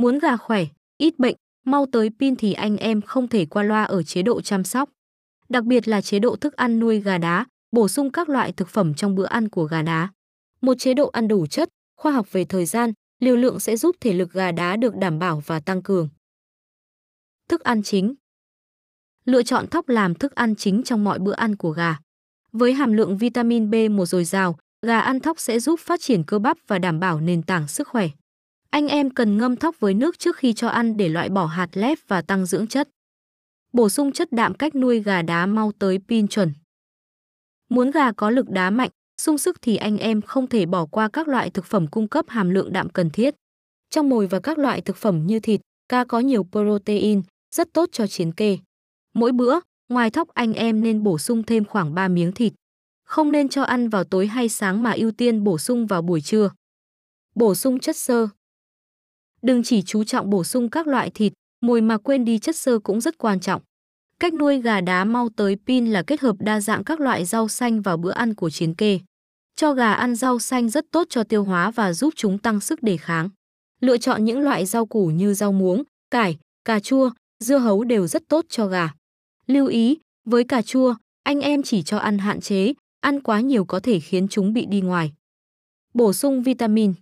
Muốn gà khỏe, ít bệnh, mau tới pin thì anh em không thể qua loa ở chế độ chăm sóc. Đặc biệt là chế độ thức ăn nuôi gà đá, bổ sung các loại thực phẩm trong bữa ăn của gà đá. Một chế độ ăn đủ chất, khoa học về thời gian, liều lượng sẽ giúp thể lực gà đá được đảm bảo và tăng cường. Thức ăn chính. Lựa chọn thóc làm thức ăn chính trong mọi bữa ăn của gà. Với hàm lượng vitamin B1 dồi dào, gà ăn thóc sẽ giúp phát triển cơ bắp và đảm bảo nền tảng sức khỏe. Anh em cần ngâm thóc với nước trước khi cho ăn để loại bỏ hạt lép và tăng dưỡng chất. Bổ sung chất đạm cách nuôi gà đá mau tới pin chuẩn. Muốn gà có lực đá mạnh, sung sức thì anh em không thể bỏ qua các loại thực phẩm cung cấp hàm lượng đạm cần thiết. Trong mồi và các loại thực phẩm như thịt, cá có nhiều protein, rất tốt cho chiến kê. Mỗi bữa, ngoài thóc anh em nên bổ sung thêm khoảng 3 miếng thịt. Không nên cho ăn vào tối hay sáng mà ưu tiên bổ sung vào buổi trưa. Bổ sung chất xơ. Đừng chỉ chú trọng bổ sung các loại thịt, mồi mà quên đi chất xơ cũng rất quan trọng. Cách nuôi gà đá mau tới pin là kết hợp đa dạng các loại rau xanh vào bữa ăn của chiến kê. Cho gà ăn rau xanh rất tốt cho tiêu hóa và giúp chúng tăng sức đề kháng. Lựa chọn những loại rau củ như rau muống, cải, cà chua, dưa hấu đều rất tốt cho gà. Lưu ý, với cà chua, anh em chỉ cho ăn hạn chế, ăn quá nhiều có thể khiến chúng bị đi ngoài. Bổ sung vitamin.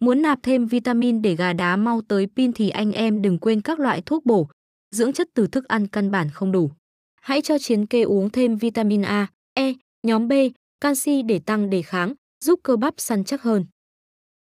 Muốn nạp thêm vitamin để gà đá mau tới pin thì anh em đừng quên các loại thuốc bổ, dưỡng chất từ thức ăn căn bản không đủ. Hãy cho chiến kê uống thêm vitamin A, E, nhóm B, canxi để tăng đề kháng, giúp cơ bắp săn chắc hơn.